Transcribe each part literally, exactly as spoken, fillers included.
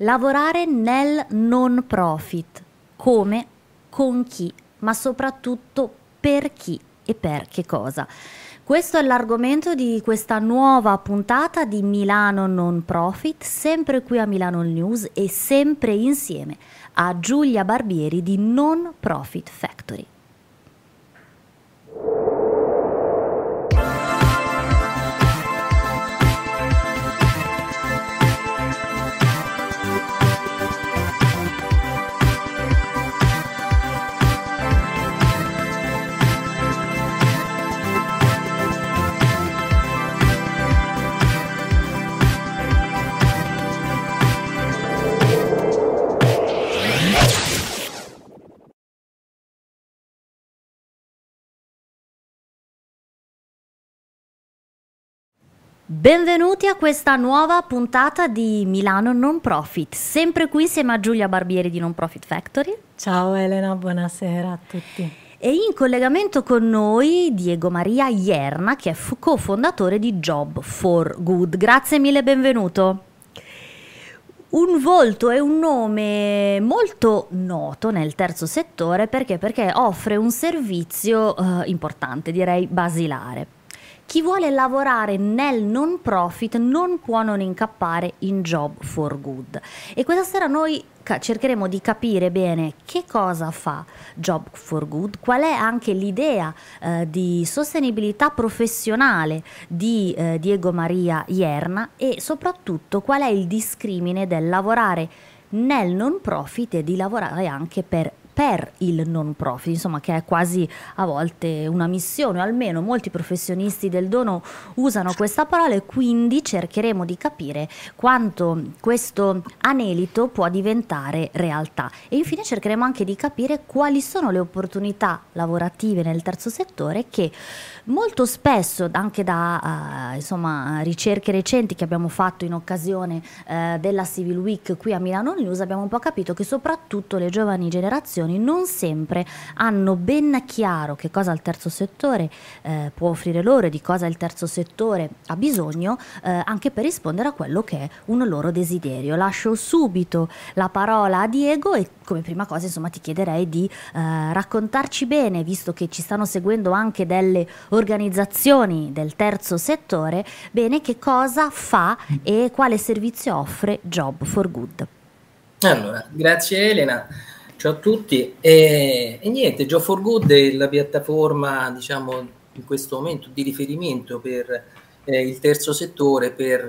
Lavorare nel non profit, come, con chi, ma soprattutto per chi e per che cosa. Questo è l'argomento di questa nuova puntata di Milano Non Profit, sempre qui a Milano News e sempre insieme a Giulia Barbieri di Non Profit Factory. Benvenuti a questa nuova puntata di Milano Non Profit, sempre qui insieme a Giulia Barbieri di Non Profit Factory. Ciao Elena, buonasera a tutti. E in collegamento con noi Diego Maria Ierna, che è cofondatore di Job for Good. Grazie mille, benvenuto. Un volto e un nome molto noto nel terzo settore, perché? Perché offre un servizio eh, importante, direi basilare. Chi vuole lavorare nel non profit non può non incappare in Job for Good. E questa sera noi ca- cercheremo di capire bene che cosa fa Job for Good, qual è anche l'idea eh, di sostenibilità professionale di eh, Diego Maria Ierna e soprattutto qual è il discrimine del lavorare nel non profit e di lavorare anche per per il non profit, insomma, che è quasi a volte una missione, o almeno molti professionisti del dono usano questa parola, e quindi cercheremo di capire quanto questo anelito può diventare realtà. E infine cercheremo anche di capire quali sono le opportunità lavorative nel terzo settore che molto spesso, anche da eh, insomma, ricerche recenti che abbiamo fatto in occasione eh, della Civil Week qui a Milano News, abbiamo un po' capito che soprattutto le giovani generazioni non sempre hanno ben chiaro che cosa il terzo settore eh, può offrire loro e di cosa il terzo settore ha bisogno, eh, anche per rispondere a quello che è un loro desiderio. Lascio subito la parola a Diego e come prima cosa, insomma, ti chiederei di eh, raccontarci bene, visto che ci stanno seguendo anche delle organizzazioni del terzo settore, bene, che cosa fa e quale servizio offre Job for Good. Allora, grazie Elena. Ciao a tutti e, e niente, Job for Good è la piattaforma, diciamo, in questo momento di riferimento per eh, il terzo settore, per,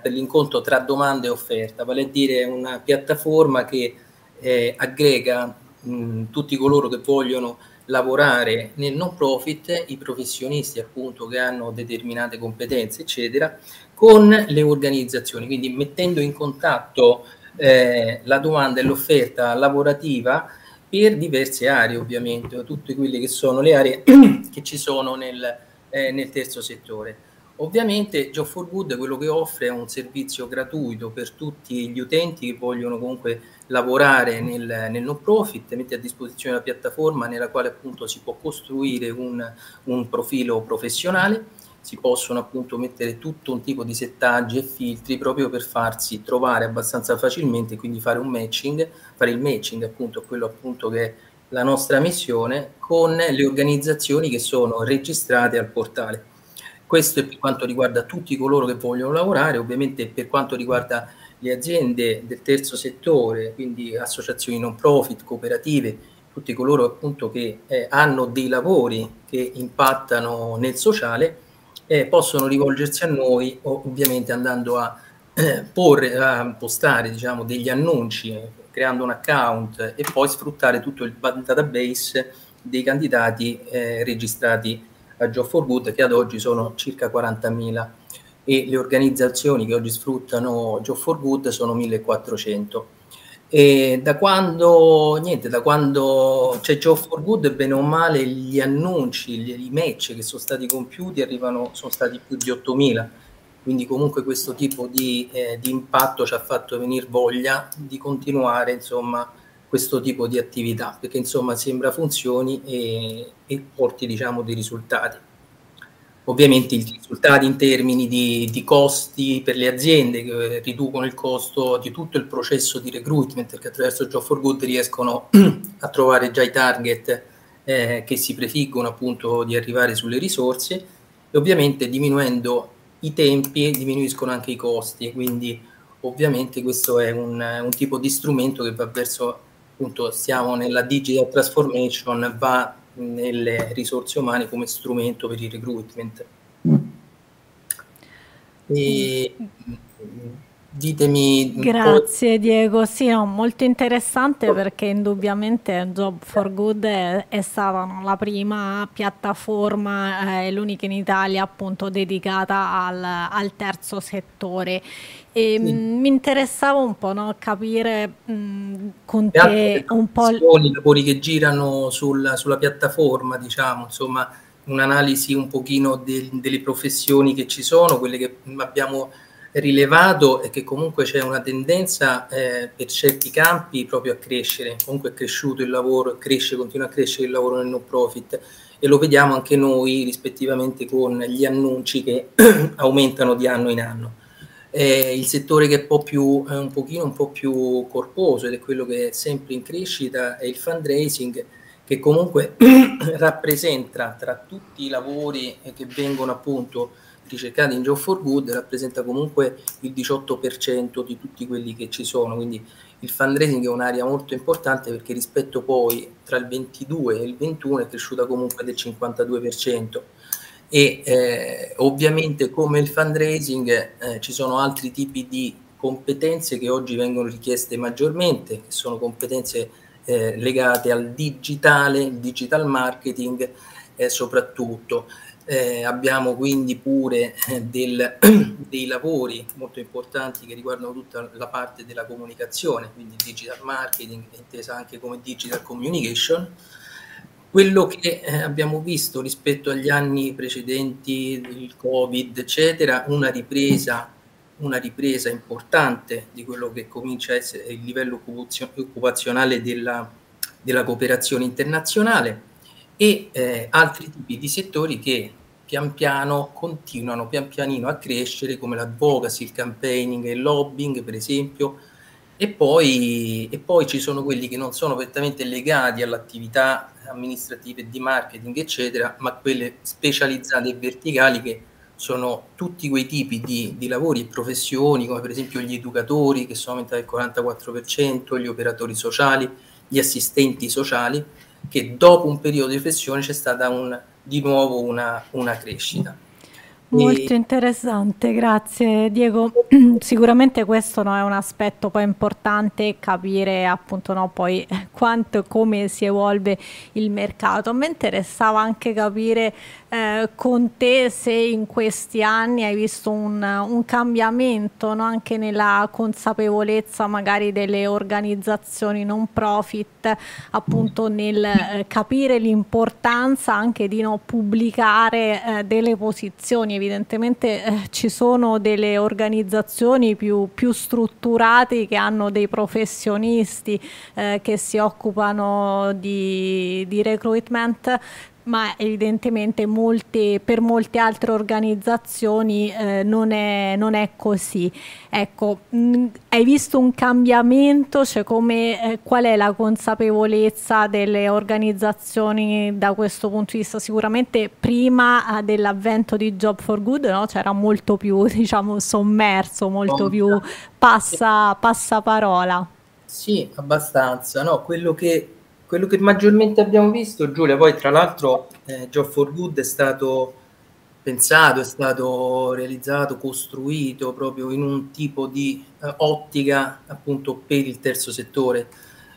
per l'incontro tra domanda e offerta, vale a dire una piattaforma che eh, aggrega mh, tutti coloro che vogliono lavorare nel non profit, i professionisti appunto che hanno determinate competenze eccetera, con le organizzazioni, quindi mettendo in contatto Eh, la domanda e l'offerta lavorativa per diverse aree, ovviamente, tutte quelle che sono le aree che ci sono nel, eh, nel terzo settore. Ovviamente Job for Good quello che offre è un servizio gratuito per tutti gli utenti che vogliono comunque lavorare nel, nel non profit, mette a disposizione una piattaforma nella quale appunto si può costruire un, un profilo professionale. Si possono appunto mettere tutto un tipo di settaggi e filtri proprio per farsi trovare abbastanza facilmente, quindi fare un matching, fare il matching appunto, quello appunto che è la nostra missione, con le organizzazioni che sono registrate al portale. Questo è per quanto riguarda tutti coloro che vogliono lavorare. Ovviamente per quanto riguarda le aziende del terzo settore, quindi associazioni non profit, cooperative, tutti coloro appunto che eh, hanno dei lavori che impattano nel sociale, Eh, possono rivolgersi a noi, ovviamente andando a, eh, porre, a postare diciamo, degli annunci, creando un account e poi sfruttare tutto il database dei candidati eh, registrati a Job for Good, che ad oggi sono circa quarantamila, e le organizzazioni che oggi sfruttano Job for Good sono millequattrocento. E da quando niente, da quando c'è Job for Good, bene o male, gli annunci, gli, i match che sono stati compiuti arrivano, sono stati più di ottomila, quindi comunque questo tipo di, eh, di impatto ci ha fatto venire voglia di continuare insomma questo tipo di attività, perché insomma sembra funzioni e, e porti diciamo dei risultati. ovviamente i risultati in termini di, di costi per le aziende, che riducono il costo di tutto il processo di recruitment, perché attraverso Job for Good riescono a trovare già i target eh, che si prefiggono appunto di arrivare sulle risorse, e ovviamente diminuendo i tempi diminuiscono anche i costi, quindi ovviamente questo è un, un tipo di strumento che va verso, appunto siamo nella digital transformation, va nelle risorse umane come strumento per il recruitment. E ditemi. Grazie po- Diego, sì, no, molto interessante, perché indubbiamente Job for Good è, è stata la prima piattaforma, eh, l'unica in Italia appunto dedicata al, al terzo settore. E sì. mh, mi interessava un po', no, capire mh, con le te un po' l- i lavori che girano sul, sulla piattaforma, diciamo, insomma, un'analisi un pochino de- delle professioni che ci sono, quelle che abbiamo rilevato, e che comunque c'è una tendenza eh, per certi campi proprio a crescere. Comunque è cresciuto il lavoro, cresce, continua a crescere il lavoro nel non profit, e lo vediamo anche noi rispettivamente con gli annunci che aumentano di anno in anno. Eh, il settore che è, po più, è un pochino un po' più corposo, ed è quello che è sempre in crescita, è il fundraising, che comunque rappresenta, tra tutti i lavori che vengono appunto ricercati in Job for Good, rappresenta comunque il diciotto per cento di tutti quelli che ci sono, quindi il fundraising è un'area molto importante, perché rispetto poi tra il ventidue e il ventuno è cresciuta comunque del cinquantadue per cento. E eh, ovviamente come il fundraising eh, ci sono altri tipi di competenze che oggi vengono richieste maggiormente, che sono competenze eh, legate al digitale, il digital marketing eh, soprattutto. Eh, abbiamo quindi pure eh, del, dei lavori molto importanti che riguardano tutta la parte della comunicazione, quindi digital marketing, intesa anche come digital communication. Quello che eh, abbiamo visto rispetto agli anni precedenti, il Covid, eccetera, una ripresa, una ripresa importante di quello che comincia a essere il livello occupazionale della, della cooperazione internazionale, e eh, altri tipi di settori che pian piano continuano, pian pianino a crescere, come l'advocacy, il campaigning e il lobbying, per esempio. E poi, e poi ci sono quelli che non sono prettamente legati all'attività amministrativa e di marketing, eccetera, ma quelle specializzate e verticali, che sono tutti quei tipi di, di lavori e professioni, come per esempio gli educatori, che sono aumentati del quarantaquattro per cento, gli operatori sociali, gli assistenti sociali, che dopo un periodo di riflessione c'è stata un, di nuovo una, una crescita. Molto interessante, grazie Diego. Sicuramente questo, no, è un aspetto poi importante, capire appunto, no, poi quanto e come si evolve il mercato. A me interessava anche capire eh, con te se in questi anni hai visto un, un cambiamento, no, anche nella consapevolezza magari delle organizzazioni non profit, appunto nel eh, capire l'importanza anche di, no, pubblicare eh, delle posizioni. Evidentemente eh, ci sono delle organizzazioni più, più strutturate, che hanno dei professionisti eh, che si occupano di, di recruitment, ma evidentemente molte, per molte altre organizzazioni eh, non è, non è così. Ecco, mh, hai visto un cambiamento? Cioè come, eh, qual è la consapevolezza delle organizzazioni da questo punto di vista? Sicuramente prima eh, dell'avvento di Job for Good, no? C'era molto più, diciamo, sommerso, molto più passa, passaparola. Sì, abbastanza. No, quello che Quello che maggiormente abbiamo visto, Giulia, poi tra l'altro eh, Job for Good è stato pensato, è stato realizzato, costruito proprio in un tipo di eh, ottica appunto per il terzo settore.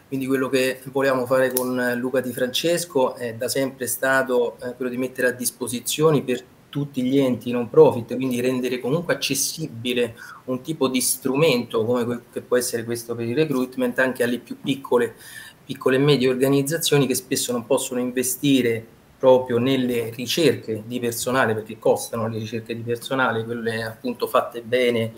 Quindi quello che vogliamo fare con Luca Di Francesco è da sempre stato eh, quello di mettere a disposizione per tutti gli enti non profit, quindi rendere comunque accessibile un tipo di strumento come que- che può essere questo per il recruitment anche alle più piccole piccole e medie organizzazioni, che spesso non possono investire proprio nelle ricerche di personale, perché costano le ricerche di personale, quelle appunto fatte bene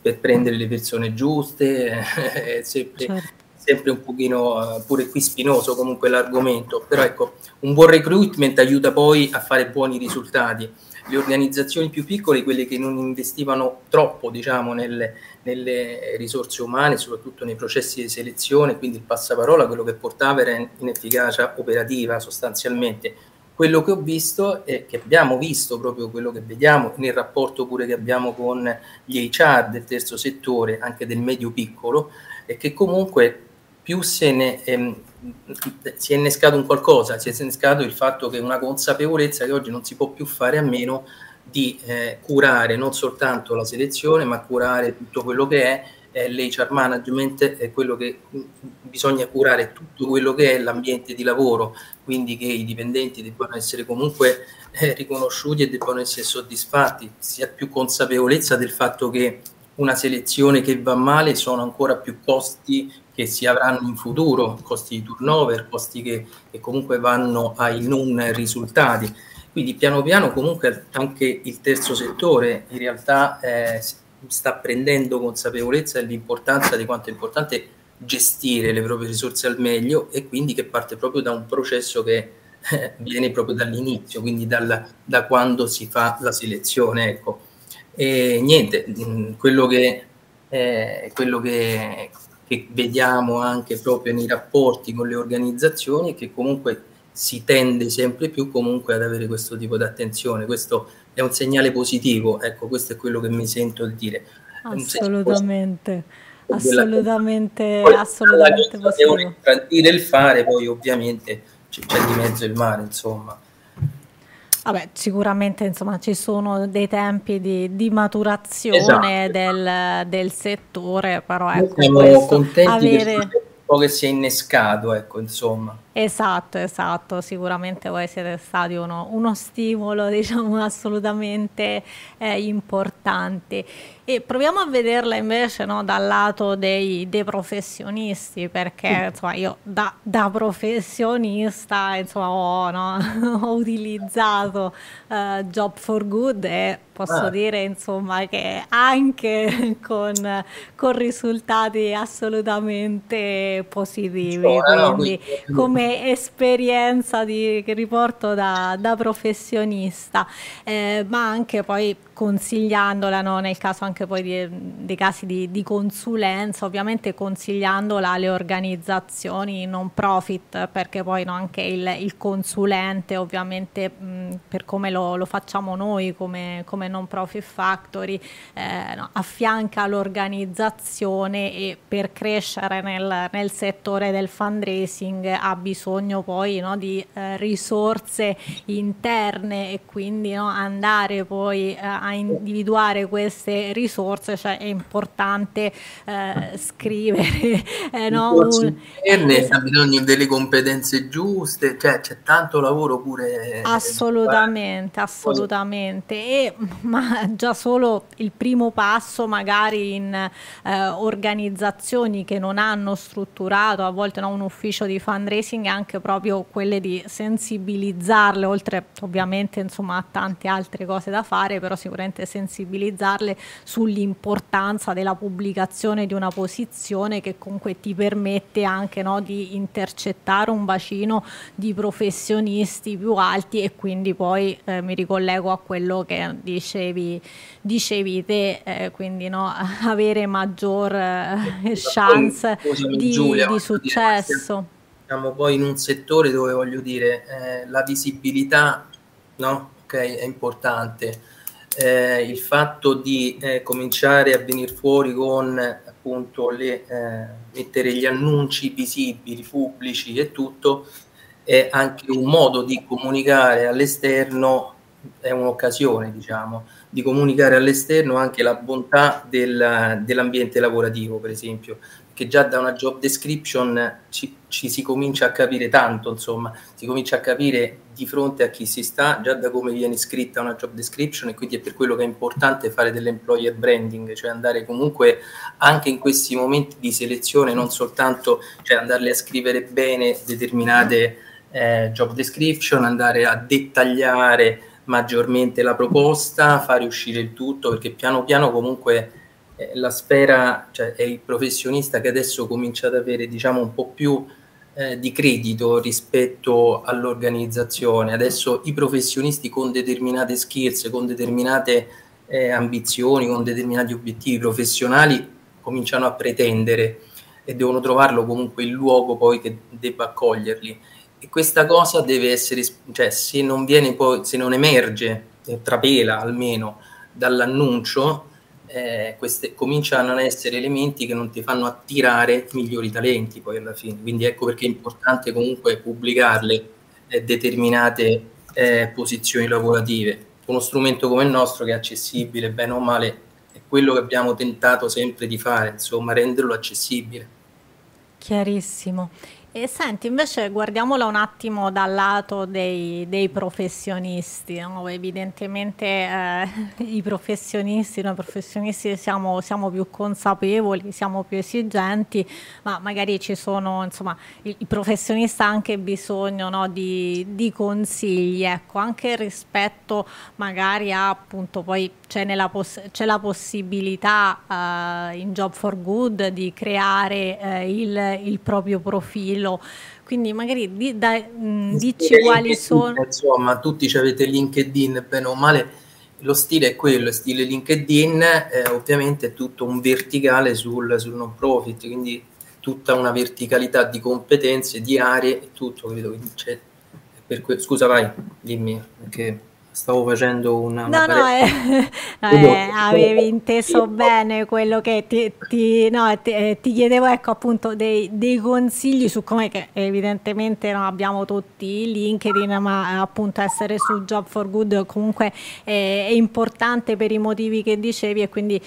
per prendere le persone giuste, è sempre, certo. sempre un pochino pure qui spinoso comunque l'argomento, però ecco, un buon recruitment aiuta poi a fare buoni risultati. le organizzazioni più piccole, quelle che non investivano troppo, diciamo, nelle, nelle risorse umane, soprattutto nei processi di selezione, quindi il passaparola, quello che portava era inefficacia operativa sostanzialmente. Quello che ho visto e che abbiamo visto, proprio quello che vediamo nel rapporto pure che abbiamo con gli acca erre del terzo settore, anche del medio piccolo, è che comunque più se ne ehm, si è innescato un qualcosa, si è innescato il fatto che una consapevolezza che oggi non si può più fare a meno di eh, curare non soltanto la selezione, ma curare tutto quello che è eh, l'acca erre management, è quello che mh, bisogna curare tutto quello che è l'ambiente di lavoro, quindi che i dipendenti debbano essere comunque eh, riconosciuti e debbano essere soddisfatti, si ha più consapevolezza del fatto che una selezione che va male sono ancora più costi che si avranno in futuro, costi di turnover, costi che, che comunque vanno ai non risultati. Quindi piano piano comunque anche il terzo settore in realtà eh, sta prendendo consapevolezza dell'importanza, di quanto è importante gestire le proprie risorse al meglio, e quindi che parte proprio da un processo che eh, viene proprio dall'inizio, quindi dal, da quando si fa la selezione, ecco. E niente, quello che eh, quello che che vediamo anche proprio nei rapporti con le organizzazioni, che comunque si tende sempre più comunque ad avere questo tipo di attenzione. Questo è un segnale positivo, ecco, questo è quello che mi sento di dire. Assolutamente, assolutamente, assolutamente positivo. Tra il dire e il fare, poi ovviamente c'è, c'è di mezzo il mare, insomma. Vabbè, sicuramente insomma ci sono dei tempi di, di maturazione, esatto, del, del settore, però ecco, noi siamo contenti avere... che che si è innescato, ecco, insomma. Esatto, esatto, sicuramente voi siete stati uno, uno stimolo, diciamo, assolutamente eh, importante. E proviamo a vederla invece, no, dal lato dei, dei professionisti, perché insomma io da, da professionista insomma ho, no, ho utilizzato uh, Job for Good e posso ah. dire insomma che anche con, con risultati assolutamente positivi, no, quindi no, come esperienza di, che riporto da, da professionista, eh, ma anche poi consigliandola, no, nel caso anche poi di, di casi di, di consulenza, ovviamente consigliandola alle organizzazioni non profit, perché poi, no, anche il, il consulente ovviamente mh, per come lo, lo facciamo noi come, come Non Profit Factory, eh, no, affianca l'organizzazione, e per crescere nel, nel settore del fundraising ha bisogno poi, no, di eh, risorse interne, e quindi, no, andare poi eh, a individuare queste risorse, cioè è importante eh, scrivere eh, no, un... interne, ha bisogno delle competenze giuste, cioè c'è tanto lavoro pure. Assolutamente, assolutamente. E ma già solo il primo passo magari in eh, organizzazioni che non hanno strutturato a volte, no, un ufficio di fundraising, anche proprio quelle di sensibilizzarle, oltre ovviamente insomma a tante altre cose da fare, però sicuramente sensibilizzarle sull'importanza della pubblicazione di una posizione che comunque ti permette anche, no, di intercettare un bacino di professionisti più alti, e quindi poi eh, mi ricollego a quello che dicevi, dicevi te, eh, quindi, no, avere maggior eh, chance di, Giulia, di successo. Siamo poi in un settore dove, voglio dire, eh, la visibilità, no? Okay, è importante. Eh, il fatto di eh, cominciare a venire fuori con, appunto, le, eh, mettere gli annunci visibili, pubblici e tutto, è anche un modo di comunicare all'esterno, è un'occasione, diciamo, di comunicare all'esterno anche la bontà del, dell'ambiente lavorativo, per esempio, che già da una job description ci, ci si comincia a capire tanto, insomma, si comincia a capire di fronte a chi si sta, già da come viene scritta una job description, e quindi è per quello che è importante fare dell'employer branding, cioè andare comunque anche in questi momenti di selezione, non soltanto, cioè andarle a scrivere bene determinate eh, job description, andare a dettagliare maggiormente la proposta, fare uscire il tutto, perché piano piano comunque eh, la sfera, cioè è il professionista che adesso comincia ad avere, diciamo, un po' più eh, di credito rispetto all'organizzazione. Adesso i professionisti con determinate skills, con determinate eh, ambizioni, con determinati obiettivi professionali cominciano a pretendere e devono trovarlo comunque il luogo poi che debba accoglierli. E questa cosa deve essere, cioè se non viene poi, se non emerge, eh, trapela almeno dall'annuncio, eh, queste cominciano ad essere elementi che non ti fanno attirare migliori talenti poi alla fine. Quindi ecco perché è importante comunque pubblicarle eh, determinate eh, posizioni lavorative. Uno strumento come il nostro che è accessibile, bene o male, è quello che abbiamo tentato sempre di fare, insomma, renderlo accessibile. Chiarissimo. E senti, invece guardiamola un attimo dal lato dei, dei professionisti, no? Evidentemente eh, i professionisti, noi professionisti siamo, siamo più consapevoli, siamo più esigenti, ma magari ci sono, insomma, il, il professionista ha anche bisogno, no, di, di consigli, ecco, anche rispetto magari a, appunto, poi c'è, nella poss- c'è la possibilità eh, in Job for Good di creare eh, il, il proprio profilo. Quindi magari di, da, mh, dici quali sono. Insomma, tutti ci avete LinkedIn, bene o male, lo stile è quello, il stile LinkedIn eh, ovviamente è tutto un verticale sul, sul non profit, quindi tutta una verticalità di competenze, di aree e tutto, credo che c'è. Per que- Scusa, vai, dimmi, perché stavo facendo una... una no, no, eh, eh, avevi inteso bene quello che ti, ti, no, ti, eh, ti chiedevo, ecco, appunto, dei, dei consigli su come, che evidentemente non abbiamo tutti LinkedIn, ma appunto essere su Job for Good comunque eh, è importante per i motivi che dicevi, e quindi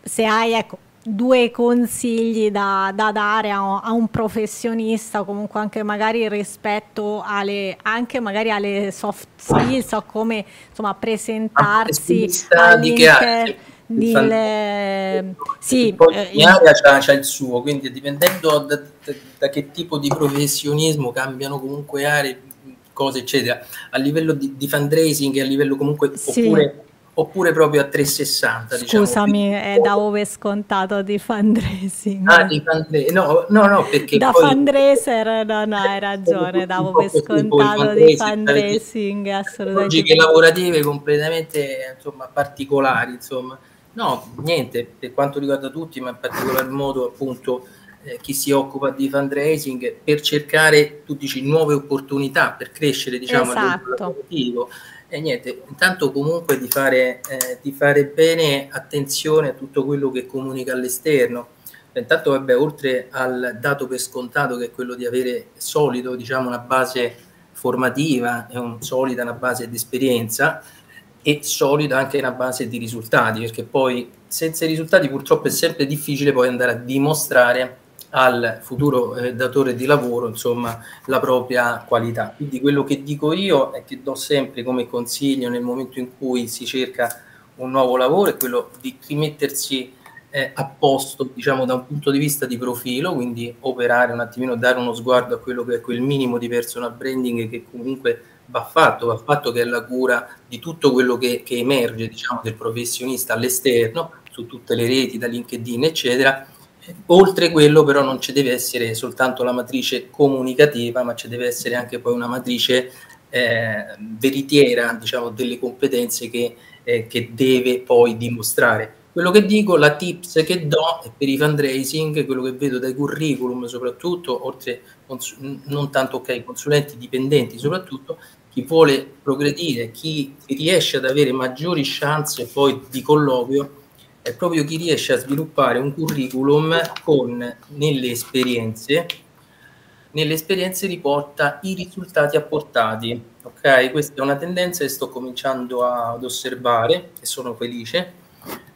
se hai, ecco, due consigli da, da dare a, a un professionista, comunque anche magari rispetto alle, anche magari alle soft skills, o come, insomma, presentarsi all'inter del, sì, poi eh, in area c'ha, c'ha il suo, quindi dipendendo da, da, da che tipo di professionismo cambiano comunque aree, cose eccetera, a livello di, di fundraising, a livello comunque, sì. oppure oppure proprio a trecentosessanta, diciamo. Scusami, è da ove scontato di fundraising. Ah, di fundraising. No, no, no, perché da poi... fundraiser, no, no, hai ragione, da ove scontato di fundraising, assolutamente. Logiche lavorative completamente, insomma, particolari, insomma. No, niente, per quanto riguarda tutti, ma in particolar modo, appunto, eh, chi si occupa di fundraising, per cercare, tu dici, nuove opportunità per crescere, diciamo, esatto, lavorativo. E niente, intanto comunque di fare, eh, di fare bene attenzione a tutto quello che comunica all'esterno. Intanto, vabbè, oltre al dato per scontato che è quello di avere solido, diciamo, una base formativa, è un, solida una base di esperienza e solida anche una base di risultati, perché poi senza i risultati purtroppo è sempre difficile poi andare a dimostrare al futuro eh, datore di lavoro, insomma, la propria qualità. Quindi quello che dico io è che do sempre come consiglio nel momento in cui si cerca un nuovo lavoro è quello di rimettersi eh, a posto, diciamo, da un punto di vista di profilo, quindi operare un attimino, dare uno sguardo a quello che è quel minimo di personal branding che comunque va fatto, va fatto, che è la cura di tutto quello che, che emerge, diciamo, del professionista all'esterno, su tutte le reti, da LinkedIn, eccetera. Oltre quello però non ci deve essere soltanto la matrice comunicativa, ma ci deve essere anche poi una matrice eh, veritiera, diciamo, delle competenze che, eh, che deve poi dimostrare. Quello che dico, la tips che do è per i fundraising, quello che vedo dai curriculum soprattutto, oltre cons- non tanto ok, consulenti, dipendenti soprattutto, chi vuole progredire, chi riesce ad avere maggiori chance poi di colloquio, è proprio chi riesce a sviluppare un curriculum con, nelle esperienze, nelle esperienze riporta i risultati apportati, ok? Questa è una tendenza che sto cominciando a, ad osservare e sono felice,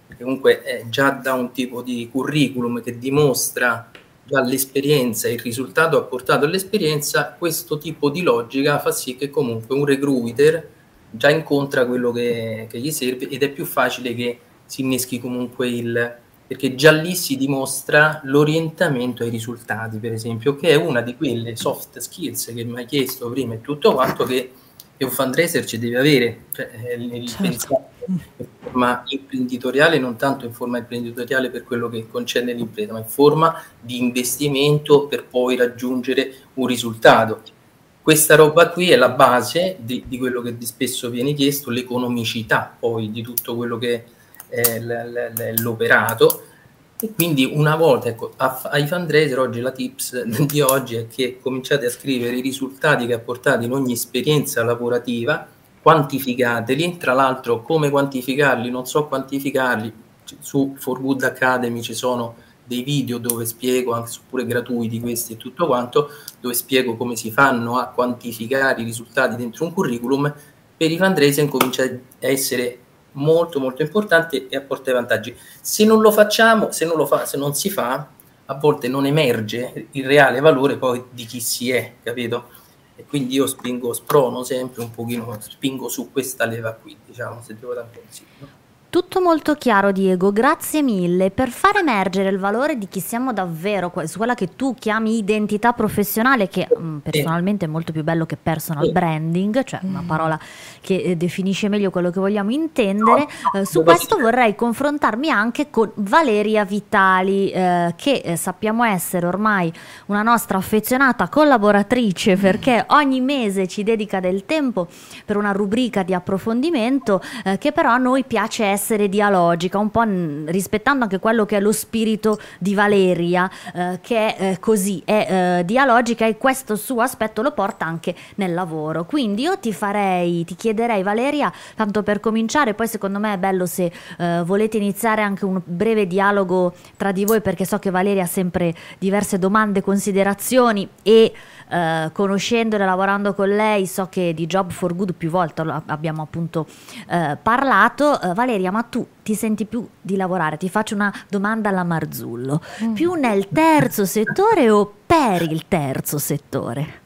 perché comunque è già da un tipo di curriculum che dimostra già l'esperienza e il risultato apportato all'esperienza, questo tipo di logica fa sì che comunque un recruiter già incontra quello che, che gli serve, ed è più facile che si inneschi comunque il, perché già lì si dimostra l'orientamento ai risultati, per esempio, che è una di quelle soft skills che mi hai chiesto prima e tutto quanto, che, che un fundraiser ci deve avere, cioè, il, certo. il, forma imprenditoriale, non tanto in forma imprenditoriale per quello che concerne l'impresa, ma in forma di investimento per poi raggiungere un risultato. Questa roba qui è la base di, di quello che spesso viene chiesto, l'economicità poi di tutto quello che è l'operato. E quindi una volta, ecco, ai fundraiser oggi la tips di oggi è che cominciate a scrivere i risultati che apportate in ogni esperienza lavorativa, quantificateli, tra l'altro come quantificarli, non so quantificarli, su for good Academy ci sono dei video dove spiego, anche pure gratuiti questi e tutto quanto, dove spiego come si fanno a quantificare i risultati dentro un curriculum. Per i fundraiser comincia a essere molto molto importante e apporta vantaggi. Se non lo facciamo, se non lo fa, se non si fa, a volte non emerge il reale valore poi di chi si è, capito? E quindi io spingo, sprono sempre un pochino, spingo su questa leva qui, diciamo, se devo dare un consiglio. Tutto molto chiaro, Diego, grazie mille. Per far emergere il valore di chi siamo davvero, su quella che tu chiami identità professionale, che personalmente è molto più bello che personal branding, cioè una parola che definisce meglio quello che vogliamo intendere, eh, su questo vorrei confrontarmi anche con Valeria Vitali, eh, che sappiamo essere ormai una nostra affezionata collaboratrice, perché ogni mese ci dedica del tempo per una rubrica di approfondimento, eh, che però a noi piace essere essere dialogica, un po' rispettando anche quello che è lo spirito di Valeria, eh, che è eh, così, è eh, dialogica, e questo suo aspetto lo porta anche nel lavoro. Quindi io ti farei, ti chiederei, Valeria, tanto per cominciare, poi secondo me è bello se eh, volete iniziare anche un breve dialogo tra di voi, perché so che Valeria ha sempre diverse domande, considerazioni, e eh, conoscendola e lavorando con lei so che di Job for Good più volte abbiamo appunto eh, parlato. eh, Valeria, ma tu ti senti più di lavorare, ti faccio una domanda alla Marzullo, mm. più nel terzo settore o per il terzo settore?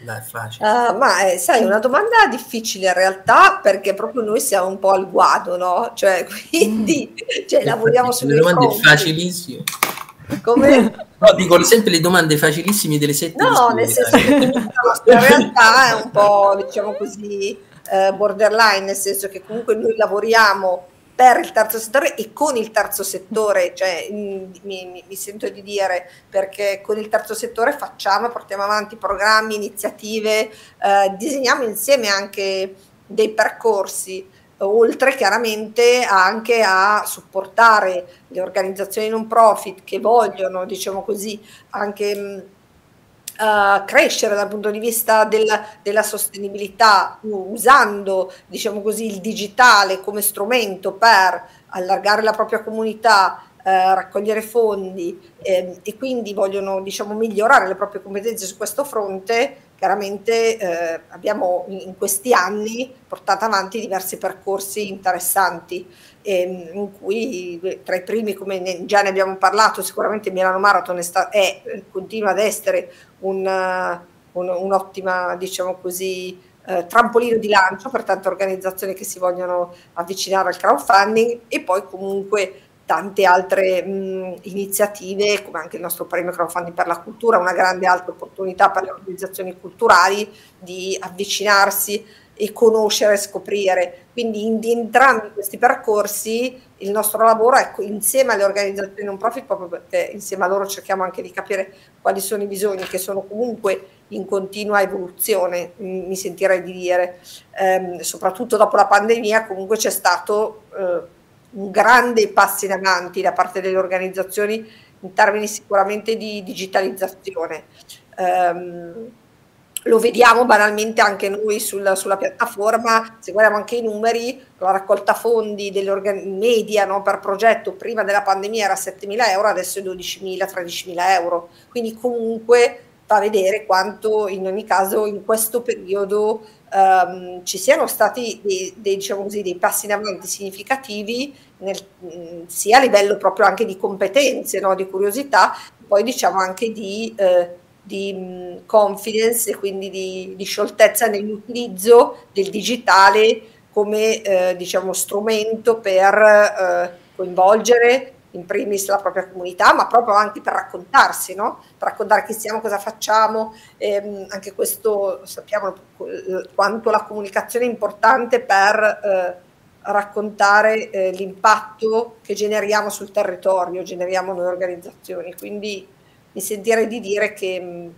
Dai, facile. Uh, ma eh, sai, una domanda difficile in realtà, perché proprio noi siamo un po' al guado, no? Cioè, quindi mm. cioè, lavoriamo sulle domande conti. Facilissime. Come? No, dico sempre le domande facilissime delle sette. No, nel senso che in realtà è un po', diciamo così, borderline, nel senso che comunque noi lavoriamo per il terzo settore e con il terzo settore, cioè mi, mi, mi sento di dire, perché con il terzo settore facciamo, portiamo avanti programmi, iniziative, eh, disegniamo insieme anche dei percorsi, oltre chiaramente anche a supportare le organizzazioni non profit che vogliono, diciamo così, anche Uh, crescere dal punto di vista del, della sostenibilità, usando, diciamo così, il digitale come strumento per allargare la propria comunità, uh, raccogliere fondi, eh, e quindi vogliono, diciamo, migliorare le proprie competenze su questo fronte. Chiaramente eh, abbiamo in questi anni portato avanti diversi percorsi interessanti, ehm, in cui tra i primi, come ne, già ne abbiamo parlato, sicuramente Milano Marathon è, sta, è continua ad essere un, un, un'ottima, diciamo così, eh, trampolino di lancio per tante organizzazioni che si vogliono avvicinare al crowdfunding, e poi comunque tante altre mh, iniziative, come anche il nostro premio crowdfunding per la cultura, una grande altra opportunità per le organizzazioni culturali di avvicinarsi e conoscere e scoprire. Quindi in di entrambi questi percorsi il nostro lavoro è, ecco, insieme alle organizzazioni non profit, proprio perché insieme a loro cerchiamo anche di capire quali sono i bisogni, che sono comunque in continua evoluzione, mh, mi sentirei di dire, ehm, soprattutto dopo la pandemia. Comunque c'è stato eh, un grande passo in avanti da parte delle organizzazioni in termini sicuramente di digitalizzazione. Um, lo vediamo banalmente anche noi sul, sulla piattaforma, se guardiamo anche i numeri, la raccolta fondi delle organi- media, no, per progetto prima della pandemia era settemila euro, adesso è dodicimila, tredicimila euro, quindi comunque fa vedere quanto in ogni caso in questo periodo Um, ci siano stati dei, dei, diciamo così, dei passi in avanti significativi nel, mh, sia a livello proprio anche di competenze, no? Di curiosità, poi diciamo anche di, eh, di mh, confidence, e quindi di, di scioltezza nell'utilizzo del digitale come eh, diciamo strumento per eh, coinvolgere in primis la propria comunità, ma proprio anche per raccontarsi, no? Per raccontare chi siamo, cosa facciamo, ehm, anche questo sappiamo eh, quanto la comunicazione è importante per eh, raccontare eh, l'impatto che generiamo sul territorio, generiamo noi organizzazioni, quindi mi sentirei di dire che mh,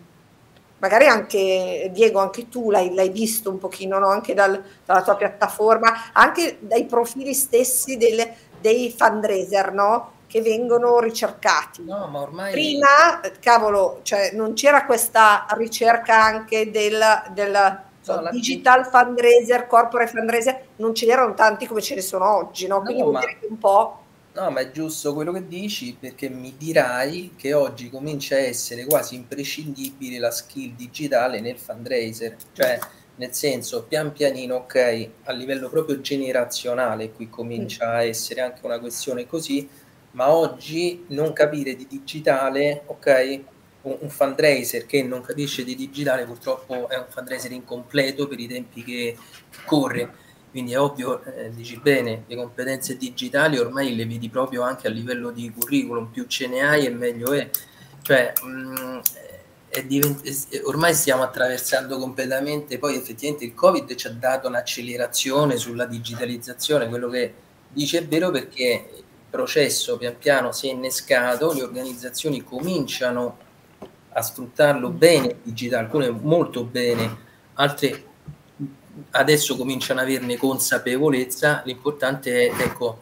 magari anche Diego, anche tu l'hai visto un pochino, no? Anche dal, dalla tua piattaforma, anche dai profili stessi del, dei fundraiser, no? Che vengono ricercati. No, ma ormai... Prima, cavolo, cioè, non c'era questa ricerca anche del, del so, la... digital fundraiser, corporate fundraiser, non ce n'erano tanti come ce ne sono oggi, no? Quindi no, ma... un po'... No, ma è giusto quello che dici, perché mi dirai che oggi comincia a essere quasi imprescindibile la skill digitale nel fundraiser, cioè nel senso, pian pianino, ok, a livello proprio generazionale qui comincia mm. a essere anche una questione così, ma oggi non capire di digitale, ok, un, un fundraiser che non capisce di digitale purtroppo è un fundraiser incompleto per i tempi che corre. Quindi è ovvio, eh, dici bene, le competenze digitali ormai le vedi proprio anche a livello di curriculum, più ce ne hai e meglio è. Cioè, mh, è divent- ormai stiamo attraversando completamente, poi effettivamente il Covid ci ha dato un'accelerazione sulla digitalizzazione, quello che dice è vero, perché il processo pian piano si è innescato, le organizzazioni cominciano a sfruttarlo bene il digitale, alcune molto bene, altre adesso cominciano ad averne consapevolezza. L'importante è, ecco,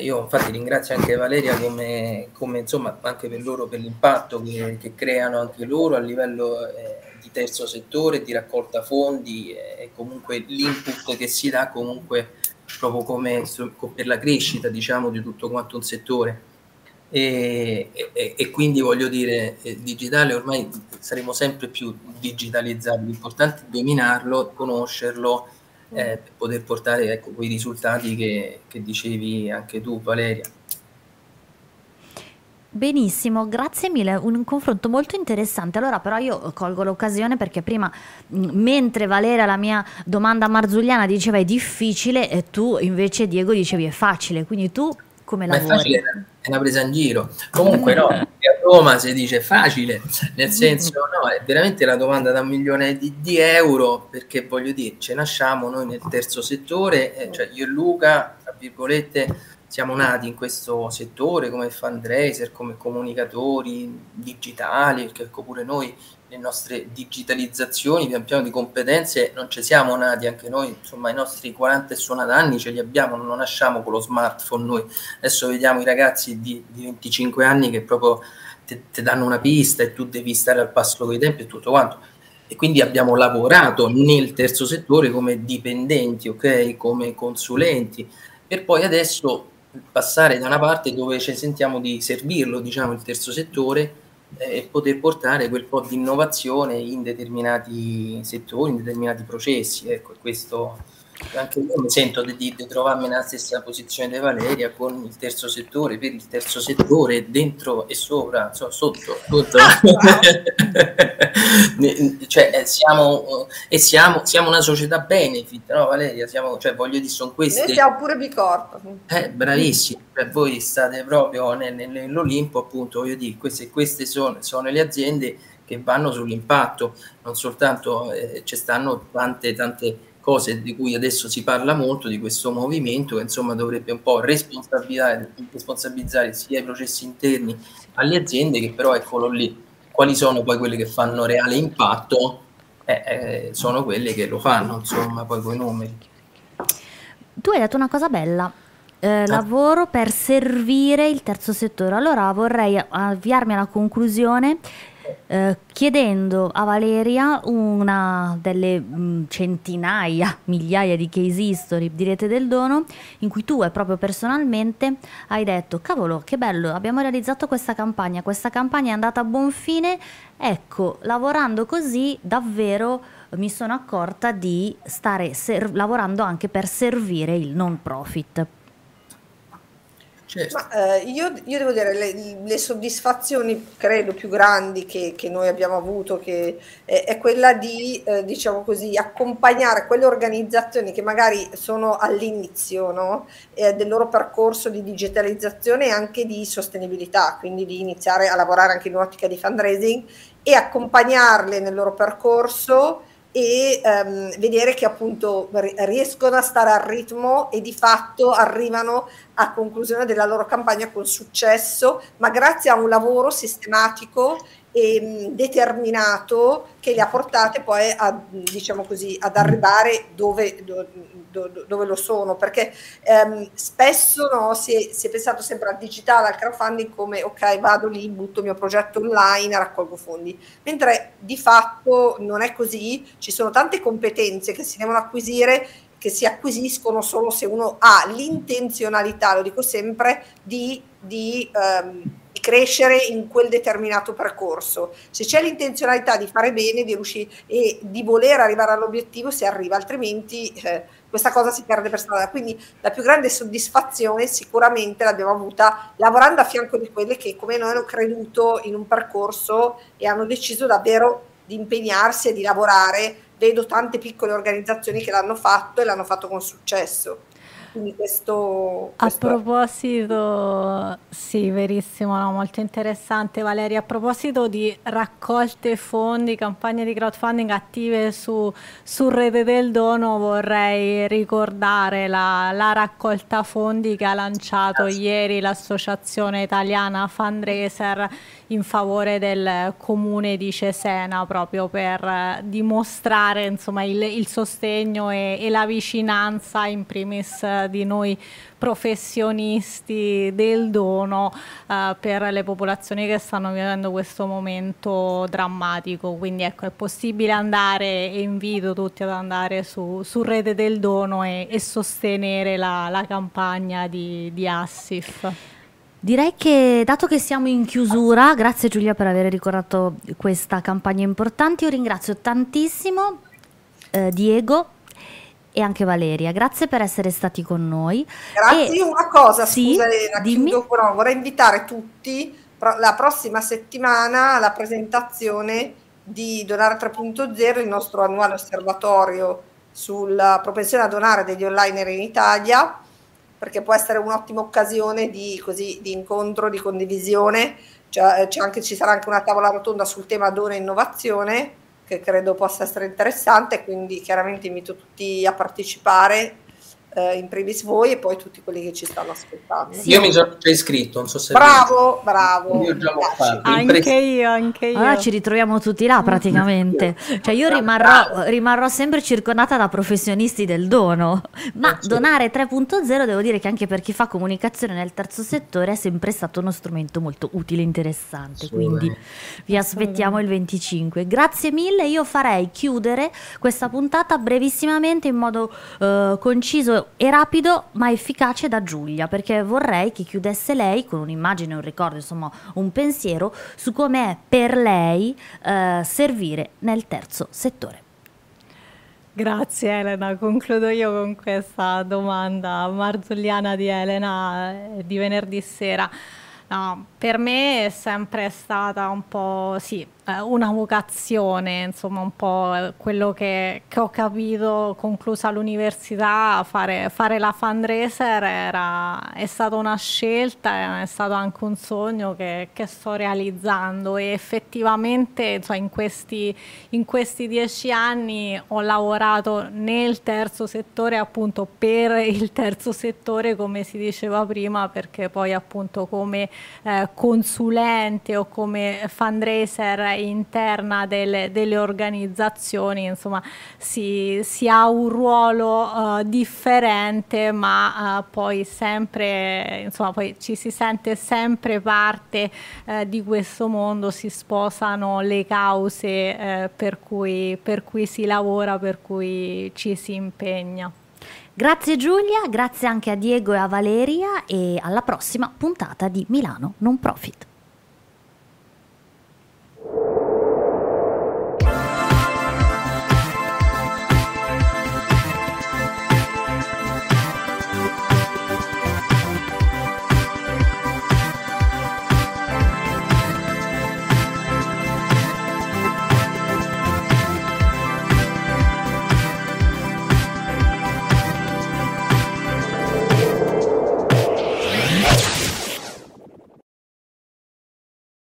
io infatti ringrazio anche Valeria come, come insomma anche per loro, per l'impatto che, che creano anche loro a livello eh, di terzo settore, di raccolta fondi eh, e comunque l'input che si dà comunque proprio come per la crescita, diciamo, di tutto quanto un settore. E, e, e quindi voglio dire, digitale ormai saremo sempre più digitalizzati, l'importante è dominarlo, conoscerlo eh, per poter portare, ecco, quei risultati che, che dicevi anche tu, Valeria. Benissimo, grazie mille, un confronto molto interessante. Allora però io colgo l'occasione, perché prima, mentre Valeria la mia domanda marzulliana diceva è difficile, e tu invece, Diego, dicevi è facile, quindi tu come lavori? Ma è facile, è una presa in giro. Comunque no, a Roma si dice facile, nel senso, no, è veramente la domanda da un milione di, di euro, perché voglio dire, ce nasciamo noi nel terzo settore, eh, cioè io e Luca, tra virgolette, siamo nati in questo settore come fundraiser, come comunicatori digitali, perché pure noi le nostre digitalizzazioni pian piano di competenze non ci siamo nati anche noi, insomma i nostri quaranta e suonata anni ce li abbiamo, non nasciamo con lo smartphone noi. Adesso vediamo i ragazzi di, di venticinque anni che proprio ti danno una pista e tu devi stare al passo coi tempi e tutto quanto, e quindi abbiamo lavorato nel terzo settore come dipendenti, ok, come consulenti, per poi adesso passare da una parte dove ci sentiamo di servirlo, diciamo, il terzo settore, eh, e poter portare quel po' di innovazione in determinati settori, in determinati processi. Ecco, questo anche io mi sento di, di trovarmi nella stessa posizione di Valeria, con il terzo settore, per il terzo settore, dentro e sopra, insomma, sotto, sotto. Cioè siamo, e siamo, siamo una società benefit, no Valeria? Siamo, cioè voglio dire, sono queste. Noi siamo pure bicorpo. Eh, bravissimi, cioè, voi state proprio nel, nel, nell'Olimpo, appunto, voglio dire, queste, queste sono, sono le aziende che vanno sull'impatto, non soltanto, eh, ci stanno tante, tante cose di cui adesso si parla molto, di questo movimento che insomma dovrebbe un po' responsabilizzare, responsabilizzare sia i processi interni alle aziende, che però eccolo lì, quali sono poi quelle che fanno reale impatto, eh, eh, sono quelle che lo fanno, insomma, poi coi numeri. Tu hai detto una cosa bella, eh, ah. lavoro per servire il terzo settore, allora vorrei avviarmi alla conclusione Uh, chiedendo a Valeria una delle mh, centinaia, migliaia di case history di Rete del Dono, in cui tu e proprio personalmente hai detto: cavolo, che bello, abbiamo realizzato questa campagna, questa campagna è andata a buon fine, ecco, lavorando così davvero mi sono accorta di stare ser- lavorando anche per servire il non profit. Certo. Ma, eh, io, io devo dire, le, le soddisfazioni credo più grandi che, che noi abbiamo avuto che, eh, è quella di eh, diciamo così, accompagnare quelle organizzazioni che magari sono all'inizio, no? eh, del loro percorso di digitalizzazione e anche di sostenibilità, quindi di iniziare a lavorare anche in un'ottica di fundraising e accompagnarle nel loro percorso e ehm, vedere che appunto riescono a stare al ritmo e di fatto arrivano a conclusione della loro campagna con successo, ma grazie a un lavoro sistematico e mh, determinato che li ha portate poi a, diciamo così, ad arrivare dove, do, do, dove lo sono, perché ehm, spesso no, si, è, si è pensato sempre al digitale, al crowdfunding come ok, vado lì, butto il mio progetto online, raccolgo fondi, mentre di fatto non è così. Ci sono tante competenze che si devono acquisire, che si acquisiscono solo se uno ha l'intenzionalità, lo dico sempre, di, di, ehm, di crescere in quel determinato percorso. Se c'è l'intenzionalità di fare bene, di riuscire e di voler arrivare all'obiettivo, si arriva, altrimenti eh, questa cosa si perde per strada. Quindi la più grande soddisfazione sicuramente l'abbiamo avuta lavorando a fianco di quelle che come noi hanno creduto in un percorso e hanno deciso davvero di impegnarsi e di lavorare. Vedo tante piccole organizzazioni che l'hanno fatto e l'hanno fatto con successo. Quindi questo, questo a proposito, è. Sì, verissimo, no, molto interessante Valeria. A proposito di raccolte fondi, campagne di crowdfunding attive su, su Rete del Dono, vorrei ricordare la, la raccolta fondi che ha lanciato sì. ieri l'Associazione Italiana Fundraiser in favore del comune di Cesena, proprio per dimostrare insomma il, il sostegno e, e la vicinanza in primis di noi professionisti del dono eh, per le popolazioni che stanno vivendo questo momento drammatico. Quindi ecco, è possibile andare, e invito tutti ad andare su, su Rete del Dono e, e sostenere la, la campagna di, di Assif. Direi che, dato che siamo in chiusura, grazie Giulia per aver ricordato questa campagna importante. Io ringrazio tantissimo eh, Diego e anche Valeria, grazie per essere stati con noi. Grazie, e una cosa, sì, scusa Elena, chiudo, però vorrei invitare tutti pro- la prossima settimana alla presentazione di Donare tre punto zero, il nostro annuale osservatorio sulla propensione a donare degli onliner in Italia, perché può essere un'ottima occasione di, così, di incontro, di condivisione. C'è, c'è anche, ci sarà anche una tavola rotonda sul tema dono e innovazione, che credo possa essere interessante, quindi chiaramente invito tutti a partecipare, eh, in primis voi e poi tutti quelli che ci stanno ascoltando. Sì. Io mi sono già iscritto, non so se... Bravo, vi... bravo. Io già fatto. Anche Impres- io, anche io. Allora ci ritroviamo tutti là praticamente. Cioè io rimarrò, rimarrò sempre circondata da professionisti del dono, ma Donare tre punto zero devo dire che anche per chi fa comunicazione nel terzo settore è sempre stato uno strumento molto utile e interessante, quindi vi aspettiamo il venticinque. Grazie mille, io farei chiudere questa puntata brevissimamente in modo eh, conciso e rapido ma efficace da Giulia, perché vorrei che chiudesse lei con un'immagine, un ricordo, insomma un pensiero su come è per lei eh, servire nel terzo settore. Grazie Elena, concludo io con questa domanda marzulliana di Elena di venerdì sera. No, per me è sempre stata un po' sì, una vocazione, insomma un po' quello che, che ho capito conclusa l'università, fare, fare la fundraiser era, è stata una scelta, è stato anche un sogno che, che sto realizzando, e effettivamente insomma, in, questi, in questi dieci anni ho lavorato nel terzo settore, appunto per il terzo settore come si diceva prima, perché poi appunto come eh, consulente o come fundraiser interna delle, delle organizzazioni, insomma si, si ha un ruolo uh, differente, ma uh, poi sempre insomma poi ci si sente sempre parte uh, di questo mondo, si sposano le cause uh, per cui, per cui si lavora, per cui ci si impegna. Grazie Giulia, grazie anche a Diego e a Valeria, e alla prossima puntata di Milano Non Profit.